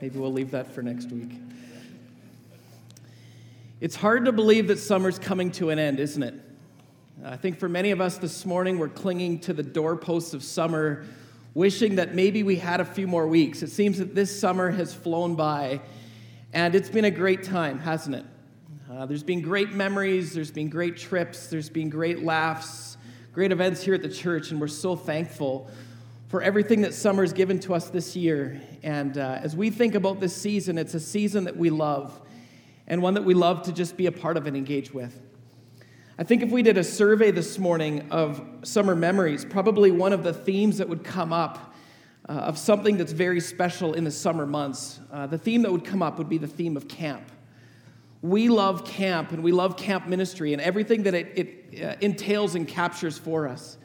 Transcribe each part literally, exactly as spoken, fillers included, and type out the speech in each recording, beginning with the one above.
Maybe we'll leave that for next week. It's hard to believe that summer's coming to an end, isn't it? I think for many of us this morning, we're clinging to the doorposts of summer, wishing that maybe we had a few more weeks. It seems that this summer has flown by, and it's been a great time, hasn't it? Uh, there's been great memories, there's been great trips, there's been great laughs, great events here at the church, and we're so thankful for everything that summer has given to us this year. And uh, as we think about this season, it's a season that we love, and one that we love to just be a part of and engage with. I think if we did a survey this morning of summer memories, probably one of the themes that would come up uh, of something that's very special in the summer months, uh, the theme that would come up would be the theme of camp. We love camp, and we love camp ministry and everything that it, it uh, entails and captures for us.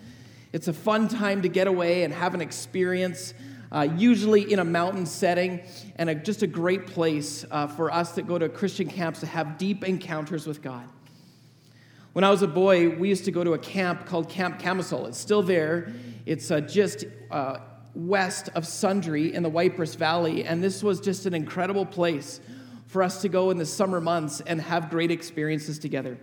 It's a fun time to get away and have an experience, uh, usually in a mountain setting, and a, just a great place uh, for us that go to Christian camps to have deep encounters with God. When I was a boy, we used to go to a camp called Camp Camisole. It's still there. It's uh, just uh, west of Sundry in the Cypress Valley, and this was just an incredible place for us to go in the summer months and have great experiences together.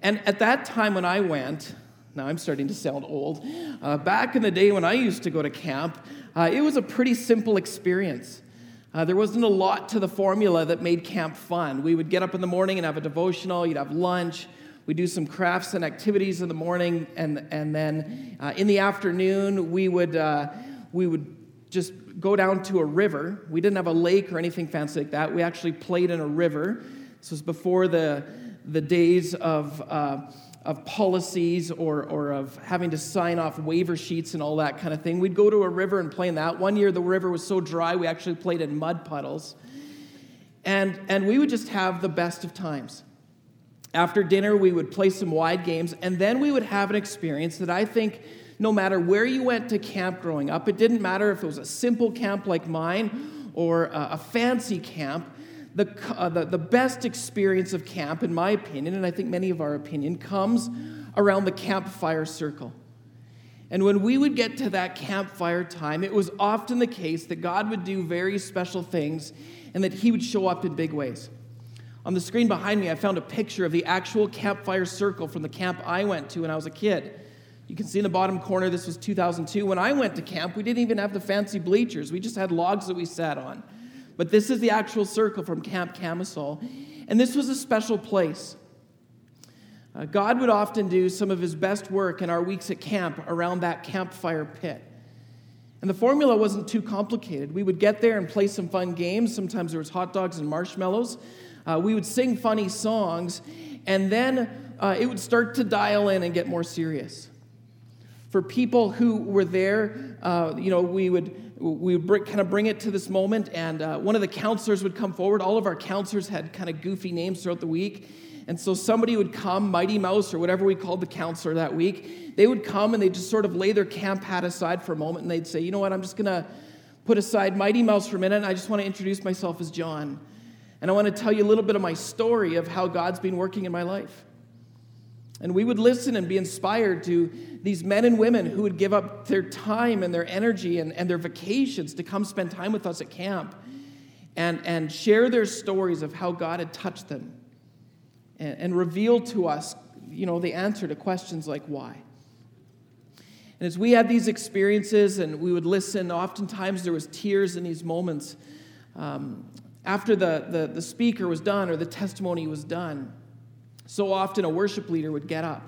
And at that time when I went, now I'm starting to sound old, uh, back in the day when I used to go to camp, uh, it was a pretty simple experience. Uh, there wasn't a lot to the formula that made camp fun. We would get up in the morning and have a devotional, you'd have lunch. We do some crafts and activities in the morning, and and then uh, in the afternoon we would uh, we would just go down to a river. We didn't have a lake or anything fancy like that. We actually played in a river. This was before the the days of uh, of policies or or of having to sign off waiver sheets and all that kind of thing. We'd go to a river and play in that. One year the river was so dry we actually played in mud puddles, and and we would just have the best of times. After dinner, we would play some wide games, and then we would have an experience that I think no matter where you went to camp growing up, it didn't matter if it was a simple camp like mine or a, a fancy camp, the, uh, the, the best experience of camp, in my opinion, and I think many of our opinion, comes around the campfire circle. And when we would get to that campfire time, it was often the case that God would do very special things and that he would show up in big ways. On the screen behind me, I found a picture of the actual campfire circle from the camp I went to when I was a kid. You can see in the bottom corner, this was two thousand two. When I went to camp, we didn't even have the fancy bleachers. We just had logs that we sat on. But this is the actual circle from Camp Camisole. And this was a special place. Uh, God would often do some of his best work in our weeks at camp around that campfire pit. And the formula wasn't too complicated. We would get there and play some fun games. Sometimes there was hot dogs and marshmallows. Uh, we would sing funny songs, and then uh, it would start to dial in and get more serious. For people who were there, uh, you know, we would we would br- kind of bring it to this moment, and uh, one of the counselors would come forward. All of our counselors had kind of goofy names throughout the week, and so somebody would come, Mighty Mouse or whatever we called the counselor that week. They would come, and they'd just sort of lay their camp hat aside for a moment, and they'd say, you know what, I'm just going to put aside Mighty Mouse for a minute, and I just want to introduce myself as John. And I want to tell you a little bit of my story of how God's been working in my life. And we would listen and be inspired to these men and women who would give up their time and their energy and, and their vacations to come spend time with us at camp and, and share their stories of how God had touched them and, and revealed to us, you know, the answer to questions like why. And as we had these experiences and we would listen, oftentimes there was tears in these moments. Um, After the, the, the speaker was done or the testimony was done, so often a worship leader would get up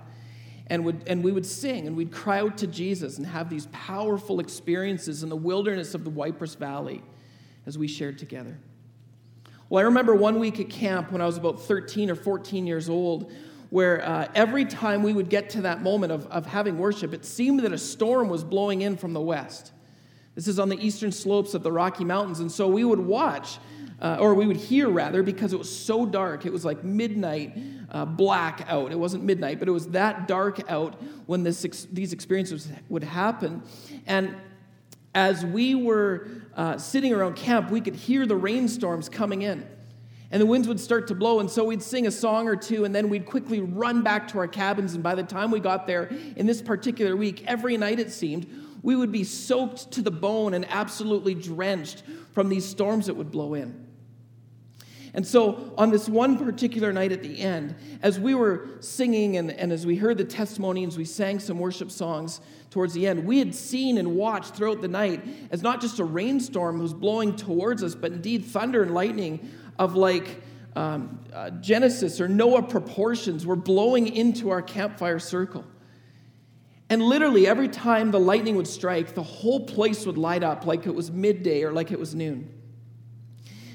and would and we would sing and we'd cry out to Jesus and have these powerful experiences in the wilderness of the Cypress Valley as we shared together. Well, I remember one week at camp when I was about thirteen or fourteen years old where uh, every time we would get to that moment of, of having worship, it seemed that a storm was blowing in from the west. This is on the eastern slopes of the Rocky Mountains, and so we would watch Uh, or we would hear, rather, because it was so dark. It was like midnight, uh, black out. It wasn't midnight, but it was that dark out when this ex- these experiences would happen. And as we were uh, sitting around camp, we could hear the rainstorms coming in. And the winds would start to blow, and so we'd sing a song or two, and then we'd quickly run back to our cabins. And by the time we got there, in this particular week, every night it seemed, We would be soaked to the bone and absolutely drenched from these storms that would blow in. And so on this one particular night at the end, as we were singing and, and as we heard the testimonies, we sang some worship songs towards the end, we had seen and watched throughout the night as not just a rainstorm was blowing towards us, but indeed thunder and lightning of like um, uh, Genesis or Noah proportions were blowing into our campfire circle. And literally every time the lightning would strike, the whole place would light up like it was midday or like it was noon.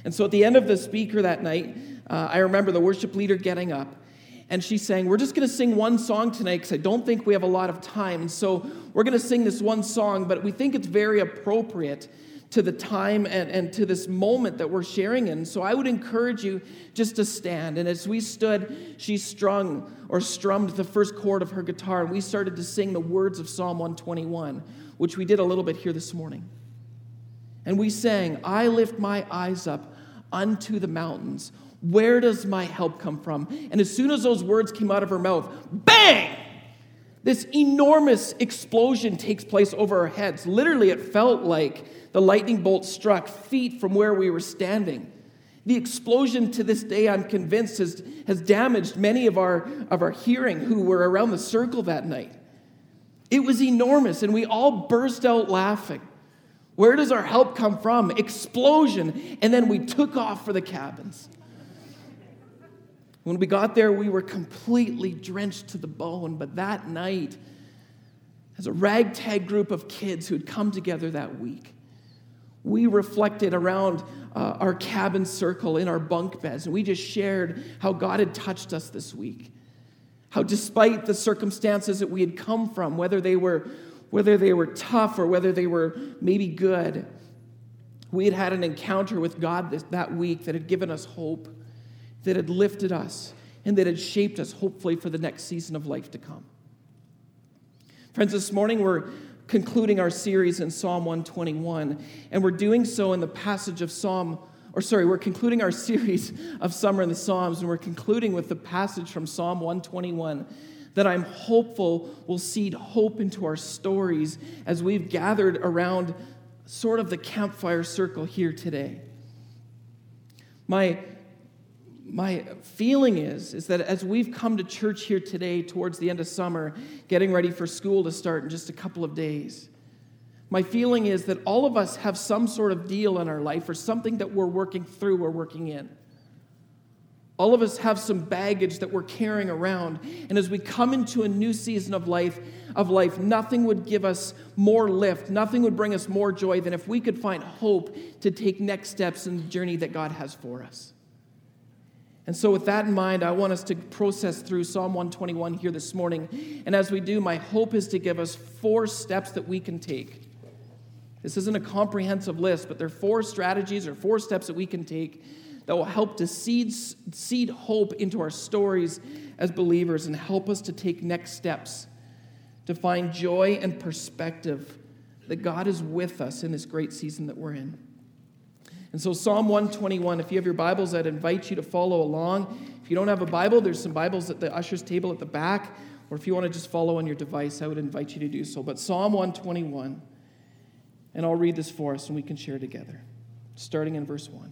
And so at the end of the speaker that night, uh, I remember the worship leader getting up, and she sang, we're just going to sing one song tonight because I don't think we have a lot of time. And so we're going to sing this one song, but we think it's very appropriate to the time and, and to this moment that we're sharing in. So I would encourage you just to stand. And as we stood, she strung or strummed the first chord of her guitar, and we started to sing the words of Psalm one twenty-one, which we did a little bit here this morning. And we sang, I lift my eyes up unto the mountains. Where does my help come from? And as soon as those words came out of her mouth, bang! This enormous explosion takes place over our heads. Literally, it felt like the lightning bolt struck feet from where we were standing. The explosion to this day, I'm convinced, has, has damaged many of our, of our hearing who were around the circle that night. It was enormous, and we all burst out laughing. Where does our help come from? Explosion. And then we took off for the cabins. When we got there, we were completely drenched to the bone. But that night, as a ragtag group of kids who had come together that week, we reflected around uh, our cabin circle in our bunk beds. And we just shared how God had touched us this week. How despite the circumstances that we had come from, whether they were Whether they were tough or whether they were maybe good, we had had an encounter with God this, that week that had given us hope, that had lifted us, and that had shaped us, hopefully, for the next season of life to come. Friends, this morning we're concluding our series in Psalm one twenty-one, and we're doing so in the passage of Psalm, or sorry, we're concluding our series of Summer in the Psalms, and we're concluding with the passage from Psalm one twenty-one. That I'm hopeful will seed hope into our stories as we've gathered around sort of the campfire circle here today. My, my feeling is, is that as we've come to church here today towards the end of summer, getting ready for school to start in just a couple of days, my feeling is that all of us have some sort of deal in our life or something that we're working through or working in. All of us have some baggage that we're carrying around. And as we come into a new season of life, of life, nothing would give us more lift, nothing would bring us more joy than if we could find hope to take next steps in the journey that God has for us. And so with that in mind, I want us to process through Psalm one twenty-one here this morning. And as we do, my hope is to give us four steps that we can take. This isn't a comprehensive list, but there are four strategies or four steps that we can take that will help to seed, seed hope into our stories as believers and help us to take next steps to find joy and perspective that God is with us in this great season that we're in. And so Psalm one twenty-one, if you have your Bibles, I'd invite you to follow along. If you don't have a Bible, there's some Bibles at the usher's table at the back, or if you want to just follow on your device, I would invite you to do so. But Psalm one twenty-one, and I'll read this for us and we can share together, starting in verse one.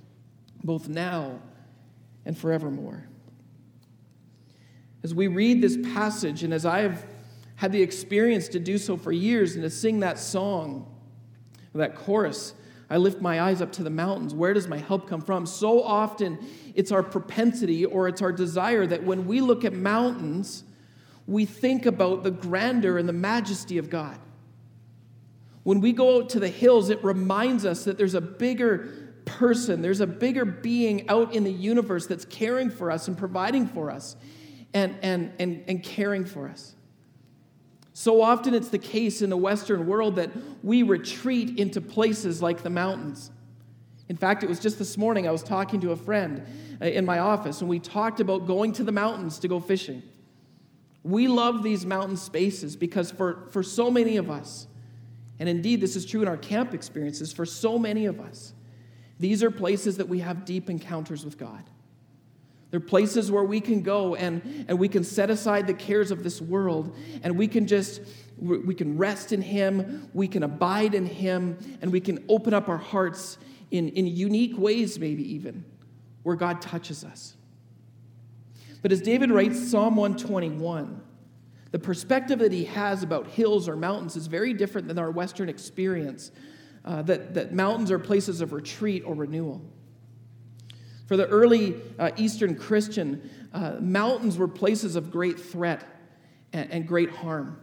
both now and forevermore. As we read this passage, and as I have had the experience to do so for years and to sing that song, that chorus, I lift my eyes up to the mountains. Where does my help come from? So often it's our propensity or it's our desire that when we look at mountains, we think about the grandeur and the majesty of God. When we go out to the hills, it reminds us that there's a bigger person, there's a bigger being out in the universe that's caring for us and providing for us and, and, and, and caring for us. So often it's the case in the Western world that we retreat into places like the mountains. In fact, it was just this morning I was talking to a friend in my office, and we talked about going to the mountains to go fishing. We love these mountain spaces because for, for so many of us, and indeed this is true in our camp experiences, for so many of us, these are places that we have deep encounters with God. They're places where we can go and, and we can set aside the cares of this world, and we can just, we can rest in Him, we can abide in Him, and we can open up our hearts In, in unique ways, maybe even, where God touches us. But as David writes Psalm one twenty-one, the perspective that he has about hills or mountains is very different than our Western experience, uh, that, that mountains are places of retreat or renewal. For the early uh, Eastern Christian, uh, mountains were places of great threat and, and great harm.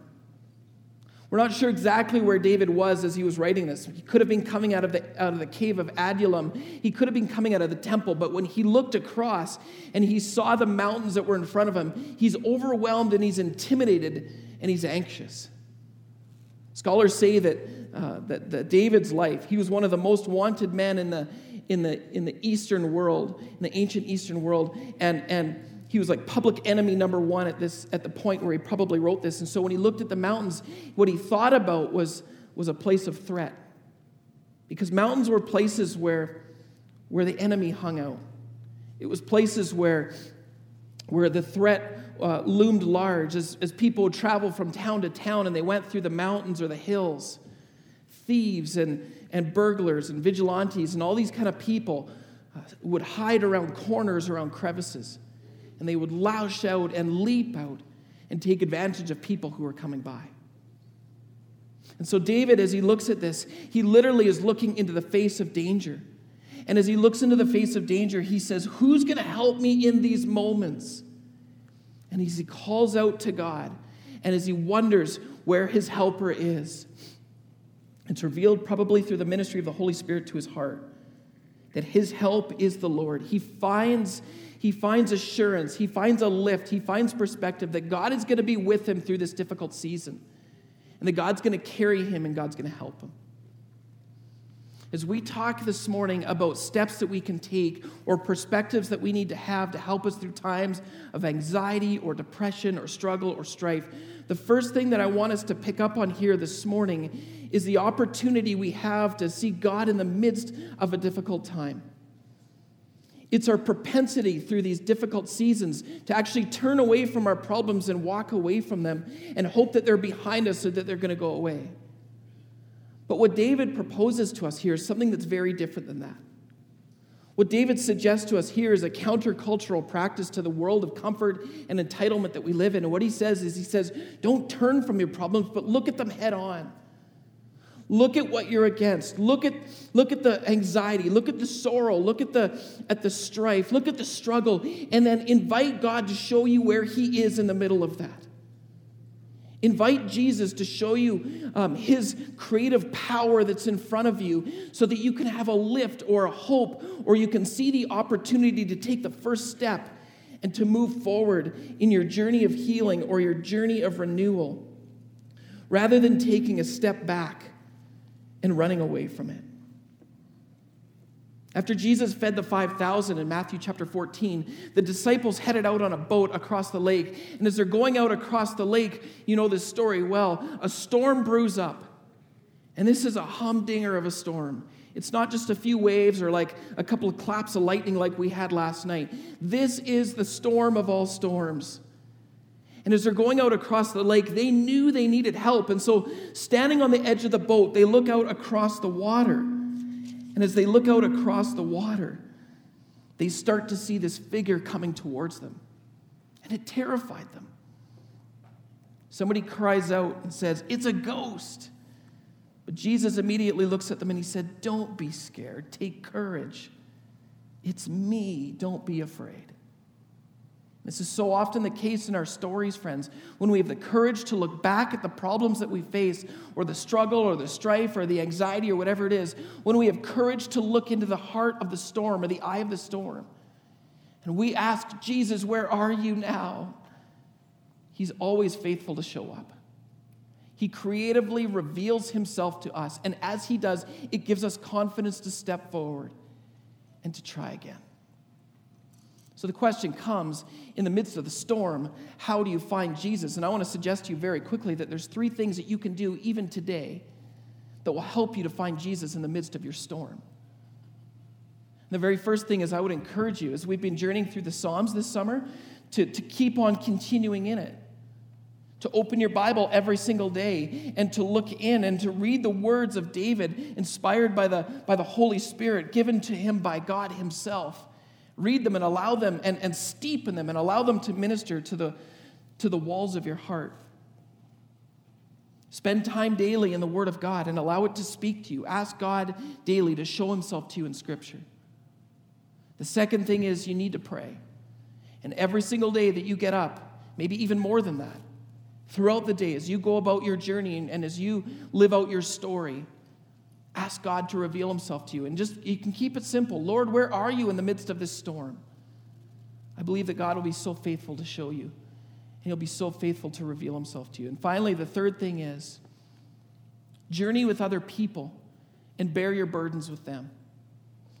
We're not sure exactly where David was as he was writing this. He could have been coming out of the out of the cave of Adullam. He could have been coming out of the temple. But when he looked across and he saw the mountains that were in front of him, he's overwhelmed and he's intimidated and he's anxious. Scholars say that uh, that, that David's life, he was one of the most wanted men in the in the in the Eastern world, in the ancient Eastern world, and and. He was like public enemy number one at this at the point where he probably wrote this. And so when he looked at the mountains, what he thought about was, was a place of threat. Because mountains were places where, where the enemy hung out. It was places where, where the threat uh, loomed large. As, as people would travel from town to town and they went through the mountains or the hills, thieves and, and burglars and vigilantes and all these kind of people uh, would hide around corners, around crevices. And they would lash out and leap out and take advantage of people who were coming by. And so David, as he looks at this, he literally is looking into the face of danger. And as he looks into the face of danger, he says, who's going to help me in these moments? And as he calls out to God, and as he wonders where his helper is, it's revealed probably through the ministry of the Holy Spirit to his heart that his help is the Lord. He finds He finds assurance. He finds a lift. He finds perspective that God is going to be with him through this difficult season, and that God's going to carry him and God's going to help him. As we talk this morning about steps that we can take or perspectives that we need to have to help us through times of anxiety or depression or struggle or strife, the first thing that I want us to pick up on here this morning is the opportunity we have to see God in the midst of a difficult time. It's our propensity through these difficult seasons to actually turn away from our problems and walk away from them and hope that they're behind us or that they're going to go away. But what David proposes to us here is something that's very different than that. What David suggests to us here is a countercultural practice to the world of comfort and entitlement that we live in. And what he says is he says, don't turn from your problems, but look at them head on. Look at what you're against. Look at, look at the anxiety. Look at the sorrow. Look at the, at the strife. Look at the struggle. And then invite God to show you where He is in the middle of that. Invite Jesus to show you um, His creative power that's in front of you so that you can have a lift or a hope, or you can see the opportunity to take the first step and to move forward in your journey of healing or your journey of renewal, rather than taking a step back and running away from it. After Jesus fed the five thousand in Matthew chapter fourteen, the disciples headed out on a boat across the lake. And as they're going out across the lake, you know this story well, a storm brews up. And this is a humdinger of a storm. It's not just a few waves or like a couple of claps of lightning like we had last night. This is the storm of all storms. And as they're going out across the lake, they knew they needed help. And so standing on the edge of the boat, they look out across the water. And as they look out across the water, they start to see this figure coming towards them. And it terrified them. Somebody cries out and says, "It's a ghost." But Jesus immediately looks at them and he said, "Don't be scared. Take courage. It's me. Don't be afraid." This is so often the case in our stories, friends, when we have the courage to look back at the problems that we face, or the struggle, or the strife, or the anxiety, or whatever it is, when we have courage to look into the heart of the storm, or the eye of the storm, and we ask Jesus, "Where are you now?" He's always faithful to show up. He creatively reveals himself to us. And as he does, it gives us confidence to step forward and to try again. So the question comes, in the midst of the storm, how do you find Jesus? And I want to suggest to you very quickly that there's three things that you can do even today that will help you to find Jesus in the midst of your storm. The very first thing is I would encourage you, as we've been journeying through the Psalms this summer, to, to keep on continuing in it, to open your Bible every single day and to look in and to read the words of David inspired by the, by the Holy Spirit, given to him by God himself. Read them and allow them and, and steep in them and allow them to minister to the, to the walls of your heart. Spend time daily in the Word of God and allow it to speak to you. Ask God daily to show himself to you in Scripture. The second thing is you need to pray. And every single day that you get up, maybe even more than that, throughout the day, as you go about your journey and as you live out your story, ask God to reveal himself to you. And just, you can keep it simple. Lord, where are you in the midst of this storm? I believe that God will be so faithful to show you. And he'll be so faithful to reveal himself to you. And finally, the third thing is journey with other people and bear your burdens with them.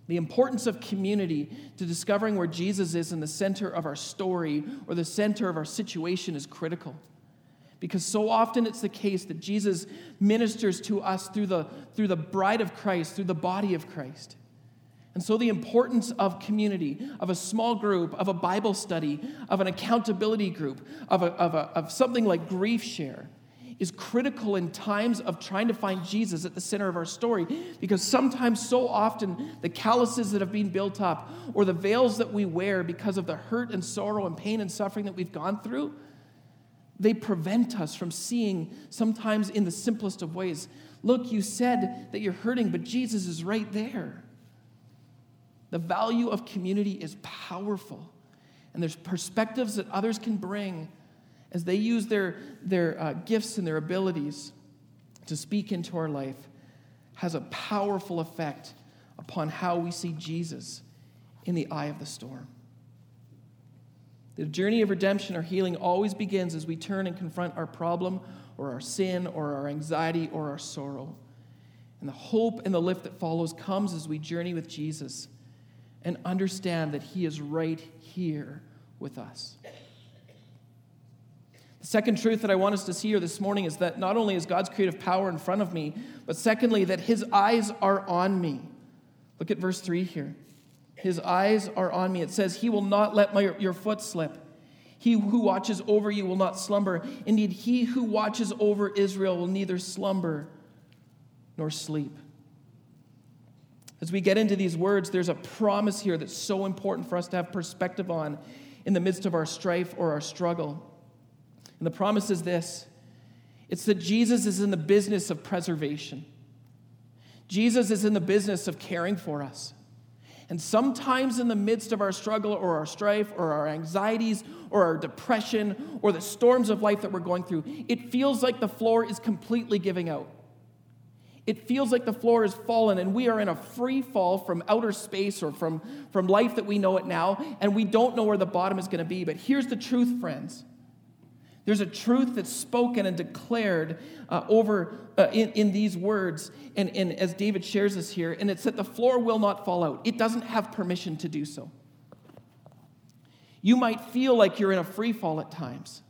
The importance of community to discovering where Jesus is in the center of our story or the center of our situation is critical. Because so often it's the case that Jesus ministers to us through the, through the bride of Christ, through the body of Christ. And so the importance of community, of a small group, of a Bible study, of an accountability group, of, a, of, a, of something like Grief Share is critical in times of trying to find Jesus at the center of our story, because sometimes, so often, the calluses that have been built up or the veils that we wear because of the hurt and sorrow and pain and suffering that we've gone through, they prevent us from seeing, sometimes in the simplest of ways, look, you said that you're hurting, but Jesus is right there. The value of community is powerful, and there's perspectives that others can bring as they use their, their uh, gifts and their abilities to speak into our life, has a powerful effect upon how we see Jesus in the eye of the storm. The journey of redemption or healing always begins as we turn and confront our problem or our sin or our anxiety or our sorrow. And the hope and the lift that follows comes as we journey with Jesus and understand that he is right here with us. The second truth that I want us to see here this morning is that not only is God's creative power in front of me, but secondly, that his eyes are on me. Look at verse three here. His eyes are on me. It says, he will not let my, your foot slip. He who watches over you will not slumber. Indeed, he who watches over Israel will neither slumber nor sleep. As we get into these words, there's a promise here that's so important for us to have perspective on in the midst of our strife or our struggle. And the promise is this. It's that Jesus is in the business of preservation. Jesus is in the business of caring for us. And sometimes in the midst of our struggle or our strife or our anxieties or our depression or the storms of life that we're going through, it feels like the floor is completely giving out. It feels like the floor is fallen and we are in a free fall from outer space or from, from life that we know it now, and we don't know where the bottom is going to be. But here's the truth, friends. There's a truth that's spoken and declared uh, over uh, in, in these words, and, and as David shares this here, and it's that the floor will not fall out. It doesn't have permission to do so. You might feel like you're in a free fall at times,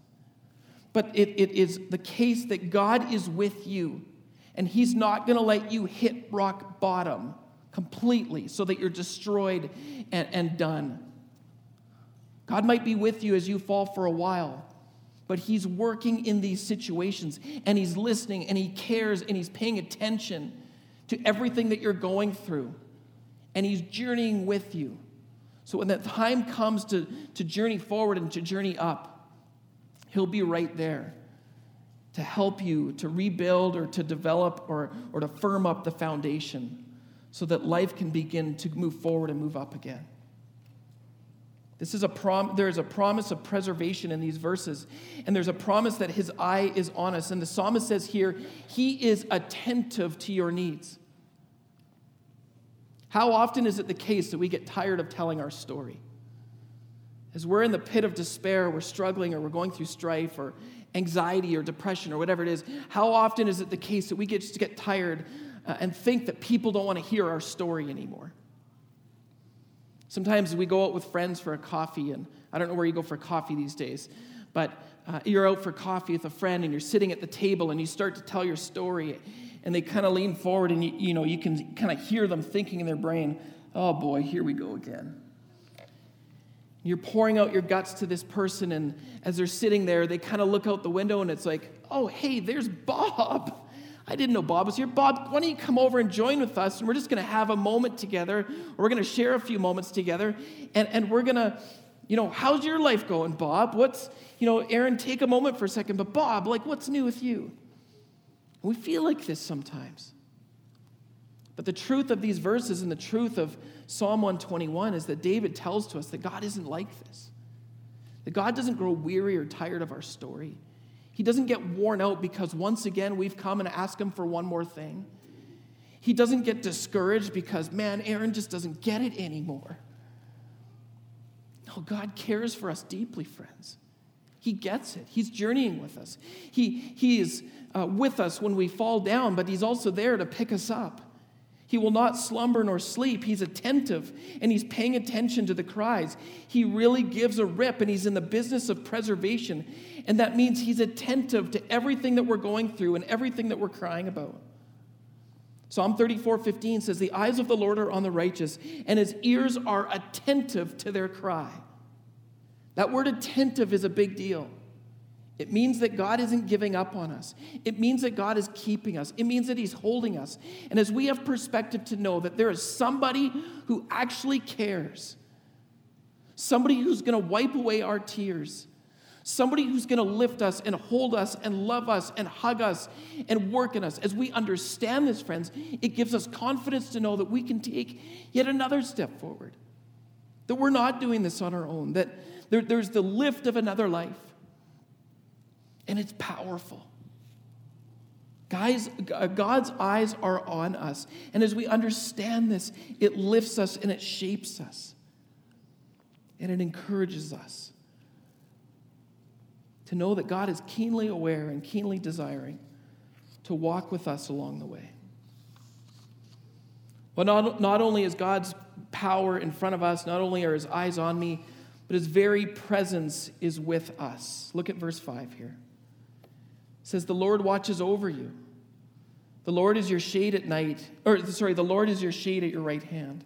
but it, it is the case that God is with you, and he's not going to let you hit rock bottom completely so that you're destroyed and, and done. God might be with you as you fall for a while, but he's working in these situations, and he's listening, and he cares, and he's paying attention to everything that you're going through, and he's journeying with you. So when that time comes to, to journey forward and to journey up, he'll be right there to help you to rebuild or to develop or, or to firm up the foundation so that life can begin to move forward and move up again. This is a prom- there is a promise of preservation in these verses, and there's a promise that his eye is on us. And the psalmist says here, he is attentive to your needs. How often is it the case that we get tired of telling our story? As we're in the pit of despair, we're struggling, or we're going through strife or anxiety or depression or whatever it is, how often is it the case that we get just get tired uh, and think that people don't want to hear our story anymore? Sometimes we go out with friends for a coffee, and I don't know where you go for coffee these days, but uh, you're out for coffee with a friend, and you're sitting at the table, and you start to tell your story, and they kind of lean forward, and you, you know you can kind of hear them thinking in their brain, oh boy, here we go again. You're pouring out your guts to this person, and as they're sitting there, they kind of look out the window, and it's like, oh, hey, there's Bob. I didn't know Bob was here. Bob, why don't you come over and join with us, and we're just going to have a moment together, or we're going to share a few moments together, and, and we're going to, you know, how's your life going, Bob? What's, you know, Aaron, take a moment for a second, but Bob, like, what's new with you? And we feel like this sometimes. But the truth of these verses and the truth of Psalm one twenty-one is that David tells to us that God isn't like this. That God doesn't grow weary or tired of our story. He doesn't get worn out because once again we've come and asked him for one more thing. He doesn't get discouraged because, man, Aaron just doesn't get it anymore. No, God cares for us deeply, friends. He gets it. He's journeying with us. He, he is uh, with us when we fall down, but he's also there to pick us up. He will not slumber nor sleep. He's attentive, and he's paying attention to the cries. He really gives a rip, and he's in the business of preservation. And that means he's attentive to everything that we're going through and everything that we're crying about. Psalm thirty-four fifteen says, the eyes of the Lord are on the righteous, and his ears are attentive to their cry. That word attentive is a big deal. It means that God isn't giving up on us. It means that God is keeping us. It means that he's holding us. And as we have perspective to know that there is somebody who actually cares, somebody who's going to wipe away our tears, somebody who's going to lift us and hold us and love us and hug us and work in us. As we understand this, friends, it gives us confidence to know that we can take yet another step forward, that we're not doing this on our own, that there, there's the lift of another life. And it's powerful. Guys, God's eyes are on us. And as we understand this, it lifts us and it shapes us. And it encourages us to know that God is keenly aware and keenly desiring to walk with us along the way. Well, not, not only is God's power in front of us, not only are his eyes on me, but his very presence is with us. Look at verse five here. It says, the Lord watches over you. The Lord is your shade at night, or sorry, the Lord is your shade at your right hand.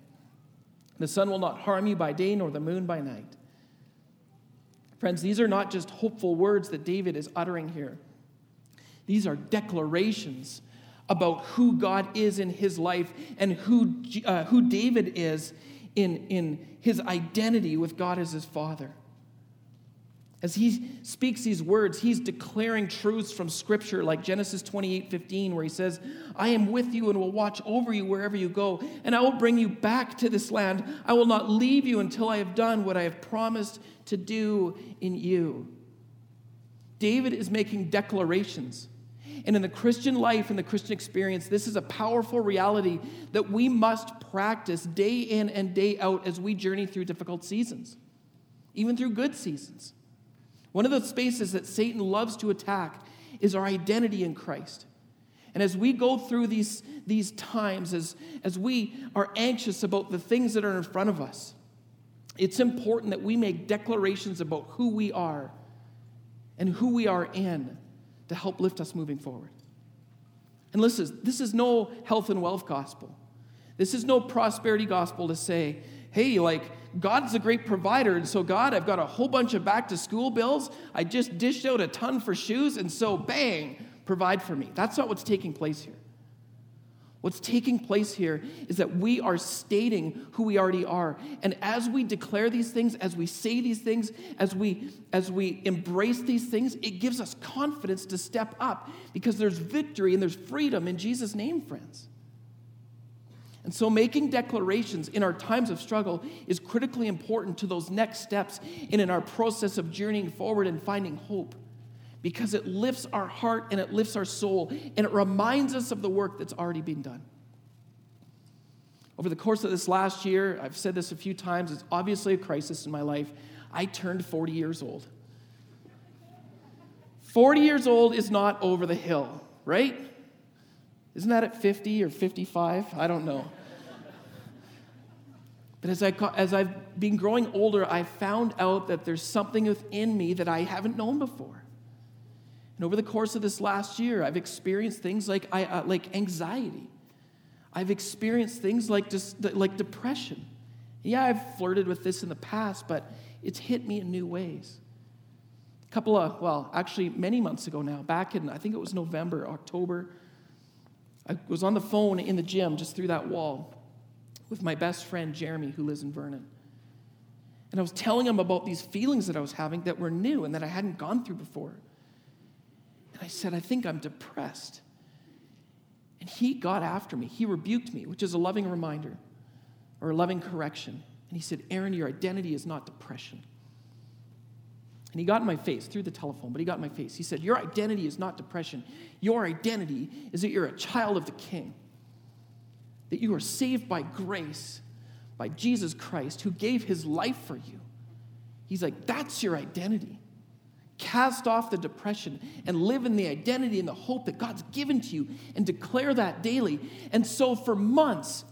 The sun will not harm you by day, nor the moon by night. Friends, these are not just hopeful words that David is uttering here. These are declarations about who God is in his life and who, uh, who David is in, in his identity with God as his Father. As he speaks these words, he's declaring truths from Scripture, like Genesis twenty-eight fifteen, where he says, I am with you and will watch over you wherever you go, and I will bring you back to this land. I will not leave you until I have done what I have promised to do in you. David is making declarations. And in the Christian life, in the Christian experience, this is a powerful reality that we must practice day in and day out as we journey through difficult seasons, even through good seasons. One of the spaces that Satan loves to attack is our identity in Christ. And as we go through these, these times, as, as we are anxious about the things that are in front of us, it's important that we make declarations about who we are and who we are in to help lift us moving forward. And listen, this is no health and wealth gospel. This is no prosperity gospel to say, hey, like, God's a great provider, and so, God, I've got a whole bunch of back-to-school bills. I just dished out a ton for shoes, and so, bang, provide for me. That's not what's taking place here. What's taking place here is that we are stating who we already are. And as we declare these things, as we say these things, as we as we embrace these things, it gives us confidence to step up because there's victory and there's freedom in Jesus' name, friends. And so making declarations in our times of struggle is critically important to those next steps and in our process of journeying forward and finding hope, because it lifts our heart and it lifts our soul and it reminds us of the work that's already been done. Over the course of this last year, I've said this a few times, it's obviously a crisis in my life. I turned forty years old. forty years old is not over the hill, right? Isn't that at fifty or fifty-five? I don't know. But as, I, as I've been growing older, I found out that there's something within me that I haven't known before. And over the course of this last year, I've experienced things like I uh, like anxiety. I've experienced things like dis, like depression. Yeah, I've flirted with this in the past, but it's hit me in new ways. A couple of, well, actually many months ago now, back in, I think it was November, October, I was on the phone in the gym just through that wall with my best friend, Jeremy, who lives in Vernon. And I was telling him about these feelings that I was having that were new and that I hadn't gone through before. And I said, I think I'm depressed. And he got after me. He rebuked me, which is a loving reminder or a loving correction. And he said, Aaron, your identity is not depression. And he got in my face through the telephone, but he got in my face. He said, your identity is not depression. Your identity is that you're a child of the King. That you are saved by grace, by Jesus Christ, who gave his life for you. He's like, that's your identity. Cast off the depression and live in the identity and the hope that God's given to you and declare that daily. And so for months,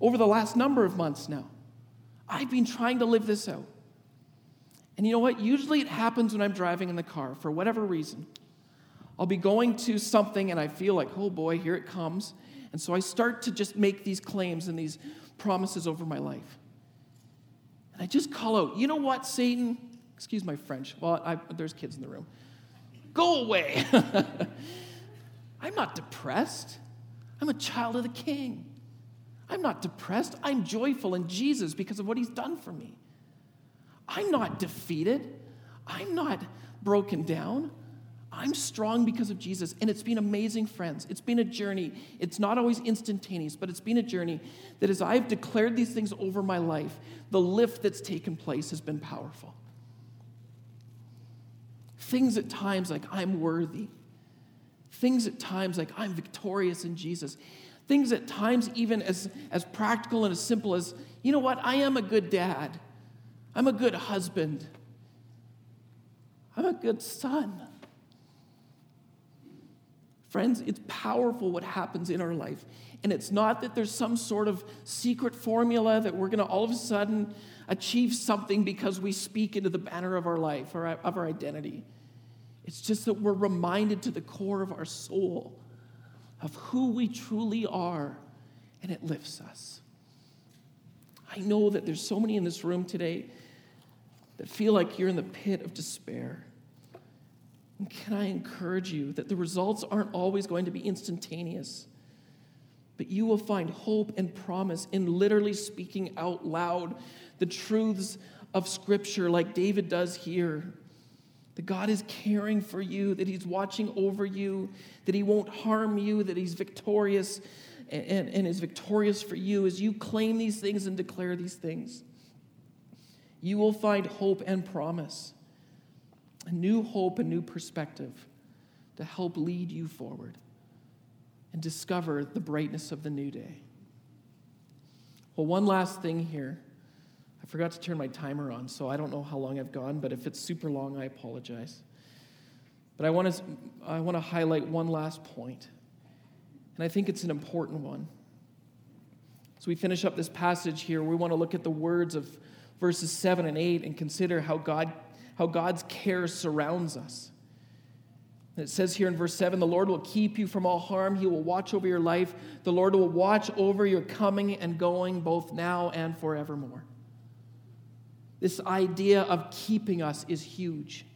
over the last number of months now, I've been trying to live this out. And you know what? Usually it happens when I'm driving in the car for whatever reason. I'll be going to something and I feel like, oh boy, here it comes. And so I start to just make these claims and these promises over my life. And I just call out, you know what, Satan? Excuse my French. Well, I, there's kids in the room. Go away. I'm not depressed. I'm a child of the King. I'm not depressed. I'm joyful in Jesus because of what he's done for me. I'm not defeated. I'm not broken down. I'm strong because of Jesus, and it's been amazing, friends. It's been a journey. It's not always instantaneous, but it's been a journey that as I've declared these things over my life, the lift that's taken place has been powerful. Things at times like I'm worthy. Things at times like I'm victorious in Jesus. Things at times even as, as practical and as simple as, you know what, I am a good dad. I'm a good husband. I'm a good son. Friends, it's powerful what happens in our life. And it's not that there's some sort of secret formula that we're going to all of a sudden achieve something because we speak into the banner of our life or of our identity. It's just that we're reminded to the core of our soul of who we truly are, and it lifts us. I know that there's so many in this room today that feel like you're in the pit of despair. And can I encourage you that the results aren't always going to be instantaneous, but you will find hope and promise in literally speaking out loud the truths of Scripture like David does here, that God is caring for you, that he's watching over you, that he won't harm you, that he's victorious and, and, and is victorious for you. As you claim these things and declare these things, you will find hope and promise. A new hope, a new perspective to help lead you forward and discover the brightness of the new day. Well, one last thing here. I forgot to turn my timer on, so I don't know how long I've gone, but if it's super long, I apologize. But I want to I want to highlight one last point, and I think it's an important one. As we finish up this passage here, we want to look at the words of verses seven and eight and consider how God How God's care surrounds us. And it says here in verse seven, the Lord will keep you from all harm. He will watch over your life. The Lord will watch over your coming and going, both now and forevermore. This idea of keeping us is huge.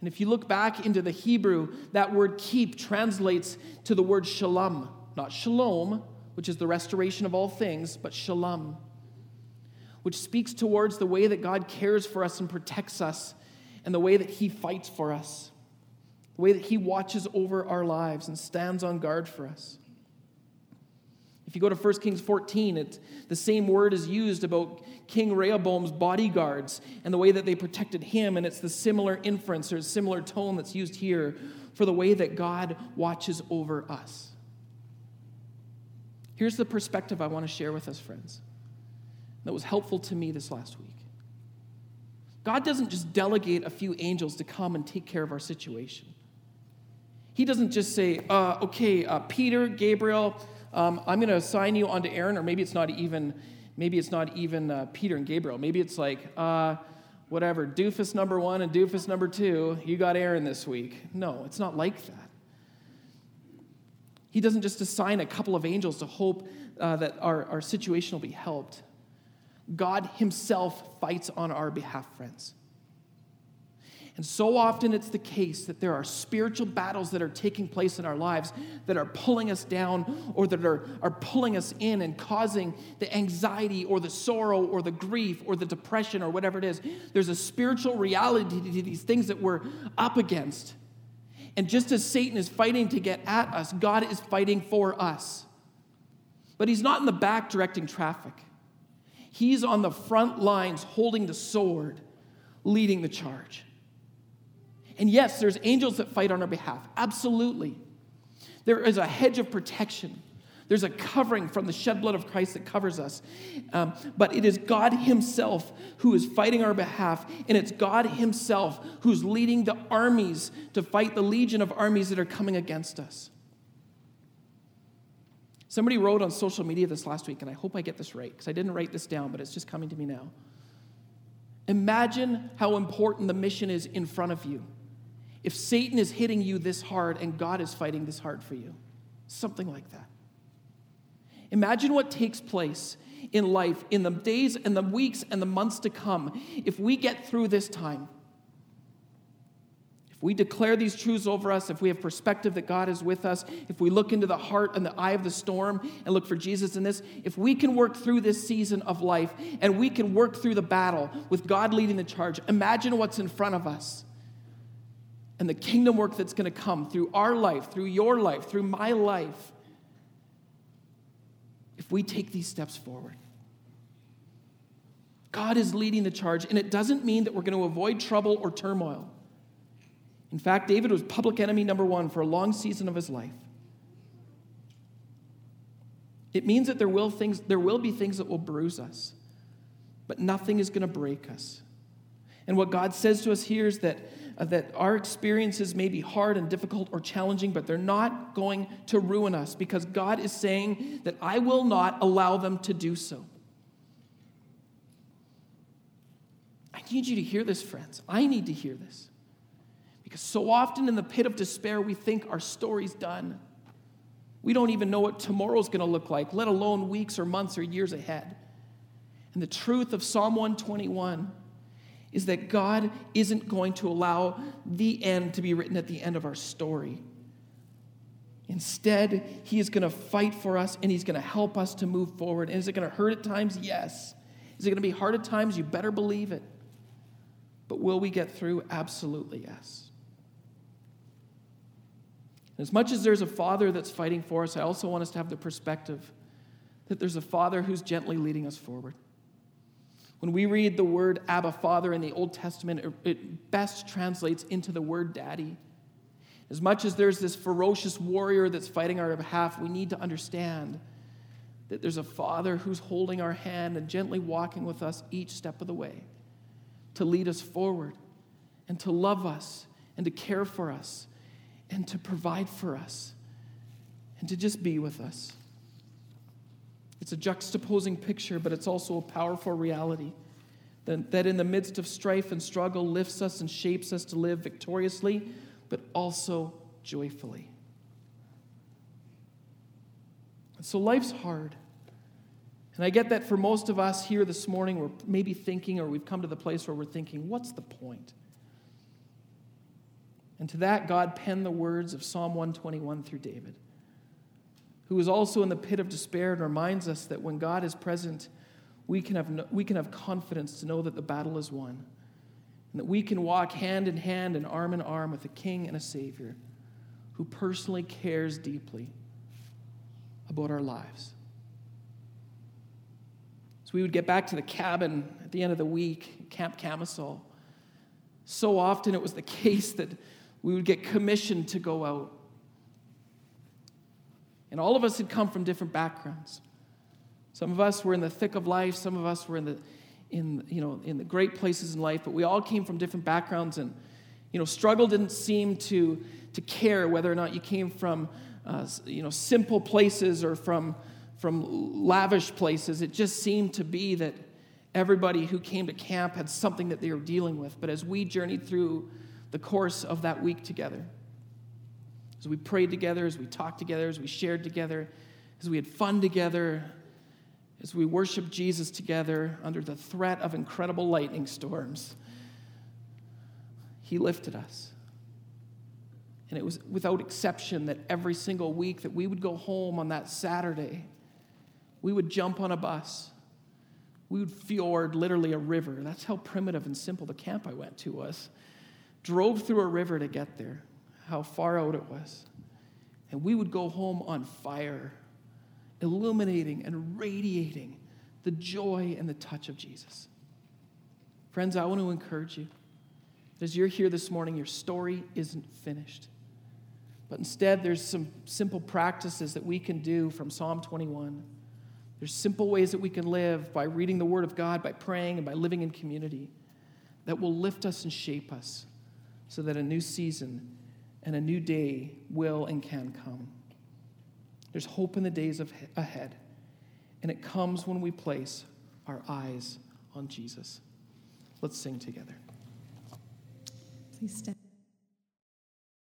And if you look back into the Hebrew, that word keep translates to the word shalom. Not shalom, which is the restoration of all things, but shalom, which speaks towards the way that God cares for us and protects us, and the way that he fights for us, the way that he watches over our lives and stands on guard for us. If you go to First Kings fourteen, it, the same word is used about King Rehoboam's bodyguards and the way that they protected him, and it's the similar inference or similar tone that's used here for the way that God watches over us. Here's the perspective I want to share with us, friends, that was helpful to me this last week. God doesn't just delegate a few angels to come and take care of our situation. He doesn't just say, uh, okay, uh, Peter, Gabriel, um, I'm going to assign you onto Aaron, or maybe it's not even maybe it's not even uh, Peter and Gabriel. Maybe it's like, uh, whatever, doofus number one and doofus number two, you got Aaron this week. No, it's not like that. He doesn't just assign a couple of angels to hope uh, that our, our situation will be helped. God himself fights on our behalf, friends. And so often it's the case that there are spiritual battles that are taking place in our lives that are pulling us down or that are, are pulling us in and causing the anxiety or the sorrow or the grief or the depression or whatever it is. There's a spiritual reality to these things that we're up against. And just as Satan is fighting to get at us, God is fighting for us. But he's not in the back directing traffic. He's on the front lines holding the sword, leading the charge. And yes, there's angels that fight on our behalf. Absolutely. There is a hedge of protection. There's a covering from the shed blood of Christ that covers us. Um, but it is God himself who is fighting our behalf, and it's God himself who's leading the armies to fight the legion of armies that are coming against us. Somebody wrote on social media this last week, and I hope I get this right, because I didn't write this down, but it's just coming to me now. Imagine how important the mission is in front of you. If Satan is hitting you this hard and God is fighting this hard for you, something like that. Imagine what takes place in life in the days and the weeks and the months to come if we get through this time. We declare these truths over us. If we have perspective that God is with us, if we look into the heart and the eye of the storm and look for Jesus in this, if we can work through this season of life and we can work through the battle with God leading the charge, imagine what's in front of us and the kingdom work that's going to come through our life, through your life, through my life, if we take these steps forward. God is leading the charge, and it doesn't mean that we're going to avoid trouble or turmoil. In fact, David was public enemy number one for a long season of his life. It means that there will things, there will be things that will bruise us, but nothing is going to break us. And what God says to us here is that, uh, that our experiences may be hard and difficult or challenging, but they're not going to ruin us, because God is saying that I will not allow them to do so. I need you to hear this, friends. I need to hear this. Because so often in the pit of despair, we think our story's done. We don't even know what tomorrow's going to look like, let alone weeks or months or years ahead. And the truth of Psalm one twenty-one is that God isn't going to allow the end to be written at the end of our story. Instead, he is going to fight for us, and he's going to help us to move forward. And is it going to hurt at times? Yes. Is it going to be hard at times? You better believe it. But will we get through? Absolutely yes. As much as there's a father that's fighting for us, I also want us to have the perspective that there's a father who's gently leading us forward. When we read the word Abba, Father, in the Old Testament, it best translates into the word daddy. As much as there's this ferocious warrior that's fighting on our behalf, we need to understand that there's a father who's holding our hand and gently walking with us each step of the way to lead us forward and to love us and to care for us and to provide for us, and to just be with us. It's a juxtaposing picture, but it's also a powerful reality that, that in the midst of strife and struggle lifts us and shapes us to live victoriously, but also joyfully. And so life's hard. And I get that for most of us here this morning, we're maybe thinking, or we've come to the place where we're thinking, what's the point? And to that, God penned the words of Psalm one twenty-one through David, who is also in the pit of despair, and reminds us that when God is present, we can have no, we can have confidence to know that the battle is won, and that we can walk hand in hand and arm in arm with a King and a Savior who personally cares deeply about our lives. So we would get back to the cabin at the end of the week, Camp Camisole. So often it was the case that we would get commissioned to go out. And all of us had come from different backgrounds. Some of us were in the thick of life. Some of us were in the, in you know, in the great places in life. But we all came from different backgrounds, and you know, struggle didn't seem to to care whether or not you came from uh, you know simple places or from from lavish places. It just seemed to be that everybody who came to camp had something that they were dealing with. But as we journeyed through the course of that week together, as we prayed together, as we talked together, as we shared together, as we had fun together, as we worshiped Jesus together under the threat of incredible lightning storms, he lifted us. And it was without exception that every single week that we would go home on that Saturday, we would jump on a bus. We would fjord literally a river. That's how primitive and simple the camp I went to was. Drove through a river to get there, how far out it was. And we would go home on fire, illuminating and radiating the joy and the touch of Jesus. Friends, I want to encourage you. As you're here this morning, your story isn't finished. But instead, there's some simple practices that we can do from Psalm twenty-one. There's simple ways that we can live by reading the Word of God, by praying, and by living in community that will lift us and shape us so that a new season and a new day will and can come. There's hope in the days of ahead, and it comes when we place our eyes on Jesus. Let's sing together. Please stand.